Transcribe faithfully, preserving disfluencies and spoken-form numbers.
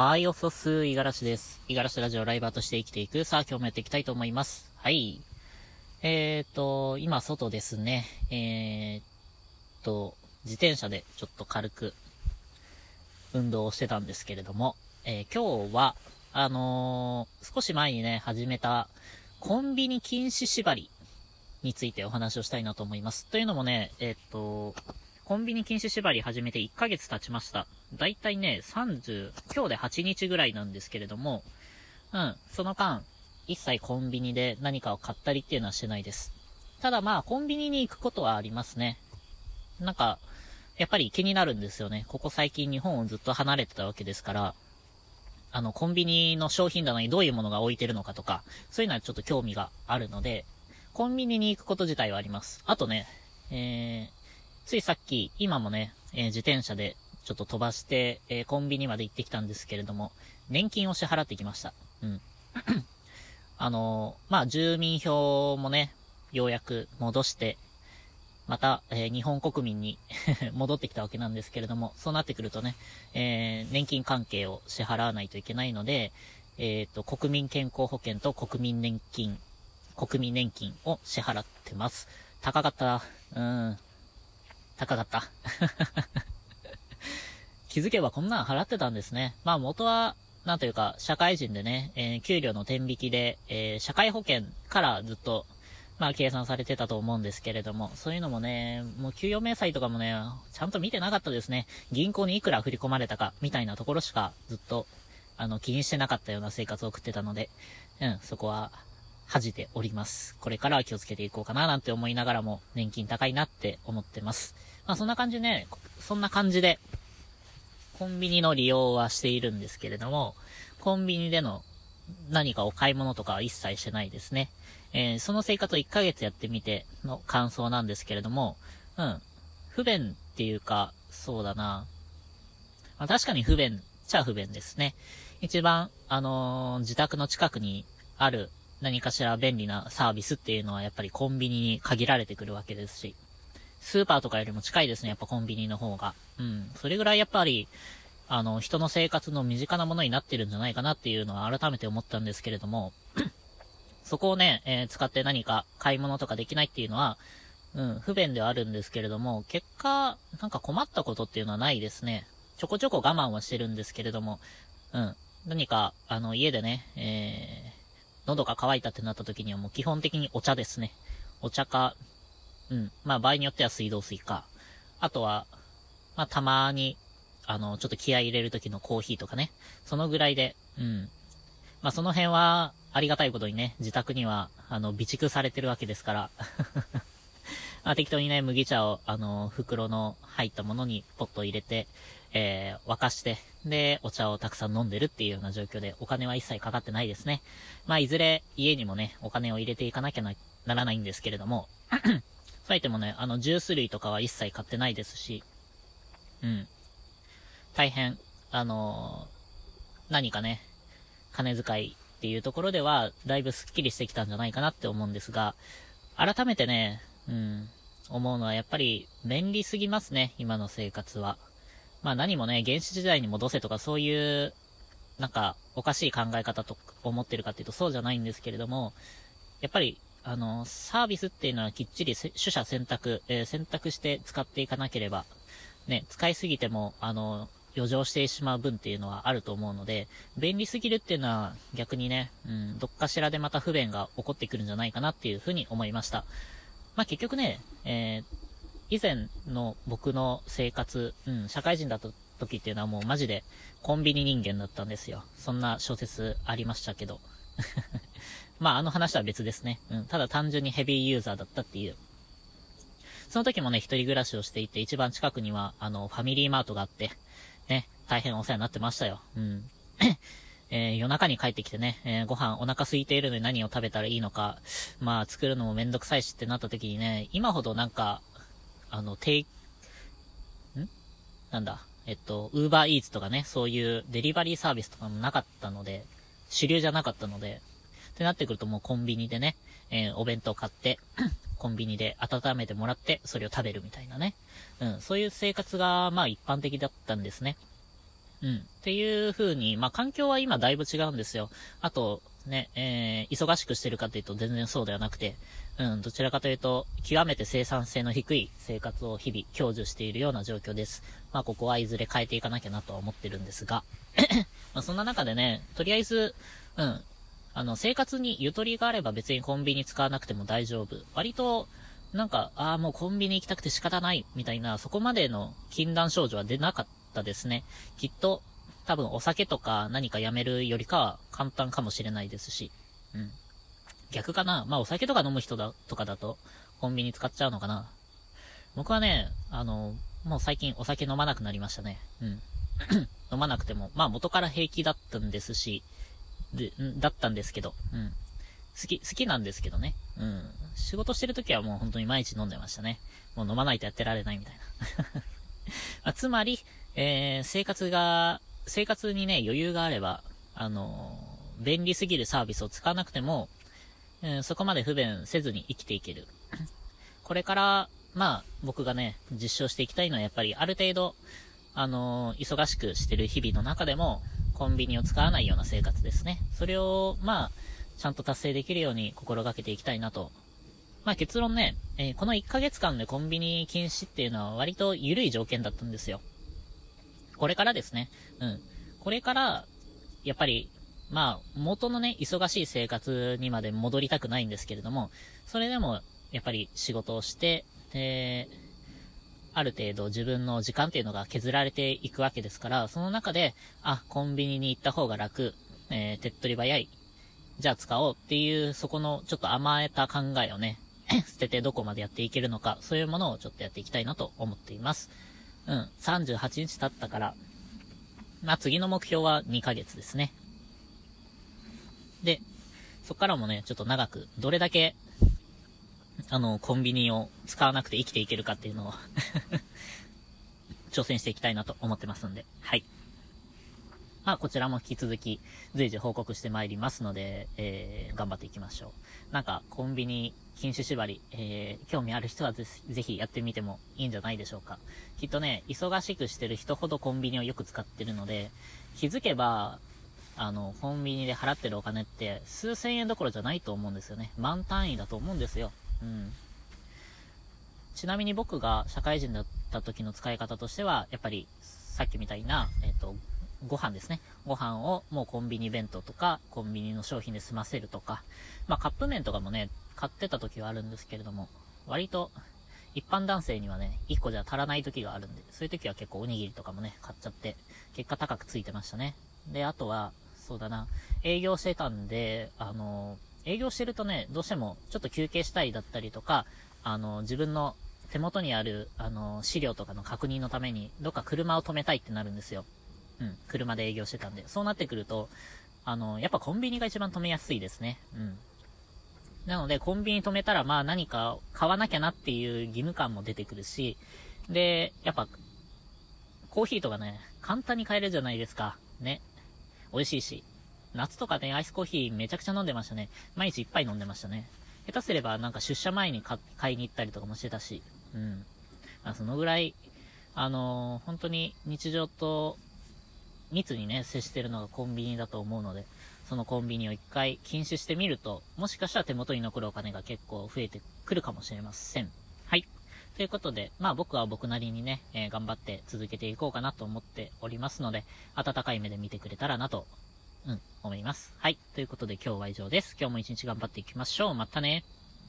はい、おそす、いがらしです。いがらしラジオライバーとして生きていく。さあ、今日もやっていきたいと思います。はい。えーと、今、外ですね。えーと、自転車でちょっと軽く運動をしてたんですけれども、えー、今日は、あのー、少し前にね、始めたコンビニ禁止縛りについてお話をしたいなと思います。というのもね、えーと、コンビニ禁止縛り始めていっかげつ経ちました。だいたいね、さんじゅう、今日ではちにちぐらいなんですけれども、うん、その間、一切コンビニで何かを買ったりっていうのはしてないです。ただまあ、コンビニに行くことはありますね。なんか、やっぱり気になるんですよね。ここ最近日本をずっと離れてたわけですから、あの、コンビニの商品棚にどういうものが置いてるのかとか、そういうのはちょっと興味があるので、コンビニに行くこと自体はあります。あとね、えー、ついさっき、今もね、えー、自転車でちょっと飛ばして、えー、コンビニまで行ってきたんですけれども、年金を支払ってきました。うん。あのー、まあ、住民票もね、ようやく戻して、また、えー、日本国民に戻ってきたわけなんですけれども、そうなってくるとね、えー、年金関係を支払わないといけないので、えっと、国民健康保険と国民年金、国民年金を支払ってます。高かった。うん。高かった気づけばこんなん払ってたんですね。まあ元はなんというか社会人でね、えー、給料の天引きで、えー、社会保険からずっとまあ計算されてたと思うんですけれども、そういうのもね、もう給与明細とかもねちゃんと見てなかったですね。銀行にいくら振り込まれたかみたいなところしかずっとあの気にしてなかったような生活を送ってたので、うん、そこは恥じております。これからは気をつけていこうかななんて思いながらも、年金高いなって思ってます。まあそんな感じね、そんな感じで、コンビニの利用はしているんですけれども、コンビニでの何かお買い物とかは一切してないですね。えー、その生活をいっかげつやってみての感想なんですけれども、うん、不便っていうか、そうだな。まあ確かに不便っちゃ不便ですね。一番、あのー、自宅の近くにある、何かしら便利なサービスっていうのはやっぱりコンビニに限られてくるわけですし、スーパーとかよりも近いですね、やっぱコンビニの方が。うん。それぐらいやっぱり、あの、人の生活の身近なものになってるんじゃないかなっていうのは改めて思ったんですけれども、そこをね、えー、使って何か買い物とかできないっていうのは、うん、不便ではあるんですけれども、結果、なんか困ったことっていうのはないですね。ちょこちょこ我慢はしてるんですけれども、うん。何か、あの、家でね、えー、喉が渇いたってなった時にはもう基本的にお茶ですね。お茶か、うん。まあ場合によっては水道水か。あとは、まあたまに、あの、ちょっと気合い入れる時のコーヒーとかね。そのぐらいで、うん。まあその辺は、ありがたいことにね、自宅には、あの、備蓄されてるわけですから。まあ適当にね、麦茶を、あの、袋の入ったものにポッと入れて、えー、沸かして、で、お茶をたくさん飲んでるっていうような状況で、お金は一切かかってないですね。まあ、いずれ家にもね、お金を入れていかなきゃ な, ならないんですけれども、そうやってもね、あの、ジュース類とかは一切買ってないですし、うん。大変、あのー、何かね、金遣いっていうところでは、だいぶスッキリしてきたんじゃないかなって思うんですが、改めてね、うん、思うのはやっぱり、便利すぎますね、今の生活は。まあ何もね、原始時代に戻せとかそういう、なんか、おかしい考え方と思ってるかっていうとそうじゃないんですけれども、やっぱり、あの、サービスっていうのはきっちり取捨選択、えー、選択して使っていかなければ、ね、使いすぎても、あの、余剰してしまう分っていうのはあると思うので、便利すぎるっていうのは逆にね、うん、どっかしらでまた不便が起こってくるんじゃないかなっていうふうに思いました。まあ結局ね、えー以前の僕の生活、うん、社会人だった時っていうのはもうマジでコンビニ人間だったんですよ。そんな小説ありましたけど。まああの話とは別ですね。うん、ただ単純にヘビーユーザーだったっていう。その時もね、一人暮らしをしていて、一番近くにはあのファミリーマートがあって、ね、大変お世話になってましたよ。うん。えー、夜中に帰ってきてね、えー、ご飯お腹空いているのに何を食べたらいいのか、まあ作るのもめんどくさいしってなった時にね、今ほどなんか、あの、てい、んなんだ、えっと、ウーバーイーツとかね、そういうデリバリーサービスとかもなかったので、主流じゃなかったので、ってなってくるともうコンビニでね、えー、お弁当買って、コンビニで温めてもらって、それを食べるみたいなね。うん、そういう生活が、まあ一般的だったんですね。うん。っていう風に、まあ、環境は今だいぶ違うんですよ。あと、ね、えー、忙しくしてるかというと全然そうではなくて、うん、どちらかというと、極めて生産性の低い生活を日々享受しているような状況です。まあ、ここはいずれ変えていかなきゃなとは思ってるんですが。まあそんな中でね、とりあえず、うん、あの、生活にゆとりがあれば別にコンビニ使わなくても大丈夫。割と、なんか、ああ、もうコンビニ行きたくて仕方ない、みたいな、そこまでの禁断症状は出なかったですね。きっと、多分お酒とか何かやめるよりかは簡単かもしれないですし。うん。逆かな。まあお酒とか飲む人だとかだとコンビニ使っちゃうのかな。僕はね、あの、もう最近お酒飲まなくなりましたね。うん。飲まなくても。まあ元から平気だったんですし、で、だったんですけど。うん。好き、好きなんですけどね。うん。仕事してる時はもう本当に毎日飲んでましたね。もう飲まないとやってられないみたいな。まあ、つまり、えー、生活が、生活にね、余裕があれば、あのー、便利すぎるサービスを使わなくても、うん、そこまで不便せずに生きていける。これから、まあ、僕がね、実証していきたいのはやっぱりある程度、あのー、忙しくしてる日々の中でも、コンビニを使わないような生活ですね。それを、まあ、ちゃんと達成できるように心がけていきたいなと。まあ結論ね、えー、このいっかげつかんでコンビニ禁止っていうのは割と緩い条件だったんですよ。これからですね。うん。これから、やっぱり、まあ、元のね、忙しい生活にまで戻りたくないんですけれども、それでも、やっぱり仕事をして、で、ある程度自分の時間っていうのが削られていくわけですから、その中で、あ、コンビニに行った方が楽、えー、手っ取り早い、じゃあ使おうっていう、そこのちょっと甘えた考えをね、捨ててどこまでやっていけるのか、そういうものをちょっとやっていきたいなと思っています。うん、さんじゅうはちにち経ったから、まあ、次の目標はにかげつですね。で、そっからもね、ちょっと長く、どれだけ、あの、コンビニを使わなくて生きていけるかっていうのを、挑戦していきたいなと思ってますんで、はい。まあ、こちらも引き続き、随時報告してまいりますので、えー、頑張っていきましょう。なんか、コンビニ、禁止縛り、えー、興味ある人はぜひやってみてもいいんじゃないでしょうか。きっとね、忙しくしてる人ほどコンビニをよく使ってるので、気づけば、あの、コンビニで払ってるお金って、数千円どころじゃないと思うんですよね。万単位だと思うんですよ。うん。ちなみに僕が社会人だった時の使い方としては、やっぱり、さっきみたいな、えっと、ご飯ですね。ご飯をもうコンビニ弁当とか、コンビニの商品で済ませるとか、まあカップ麺とかもね、買ってた時はあるんですけれども、割と一般男性にはね、いっこじゃ足らない時があるんで、そういう時は結構おにぎりとかもね、買っちゃって、結果高くついてましたね。で、あとは、そうだな、営業してたんで、あの、営業してるとね、どうしてもちょっと休憩したいだったりとか、あの、自分の手元にある、あの、資料とかの確認のために、どっか車を止めたいってなるんですよ。うん、車で営業してたんで。そうなってくると、あの、やっぱコンビニが一番止めやすいですね。うん。なので、コンビニ止めたら、まあ何か買わなきゃなっていう義務感も出てくるし、で、やっぱ、コーヒーとかね、簡単に買えるじゃないですか。ね。美味しいし。夏とかね、アイスコーヒーめちゃくちゃ飲んでましたね。毎日いっぱい飲んでましたね。下手すれば、なんか出社前に買いに行ったりとかもしてたし。うん。まあ、そのぐらい、あのー、本当に日常と、密にね、接してるのがコンビニだと思うので、そのコンビニを一回禁止してみると、もしかしたら手元に残るお金が結構増えてくるかもしれません。はい。ということで、まあ僕は僕なりにね、えー、頑張って続けていこうかなと思っておりますので、温かい目で見てくれたらなと、うん、思います。はい。ということで今日は以上です。今日も一日頑張っていきましょう。またね。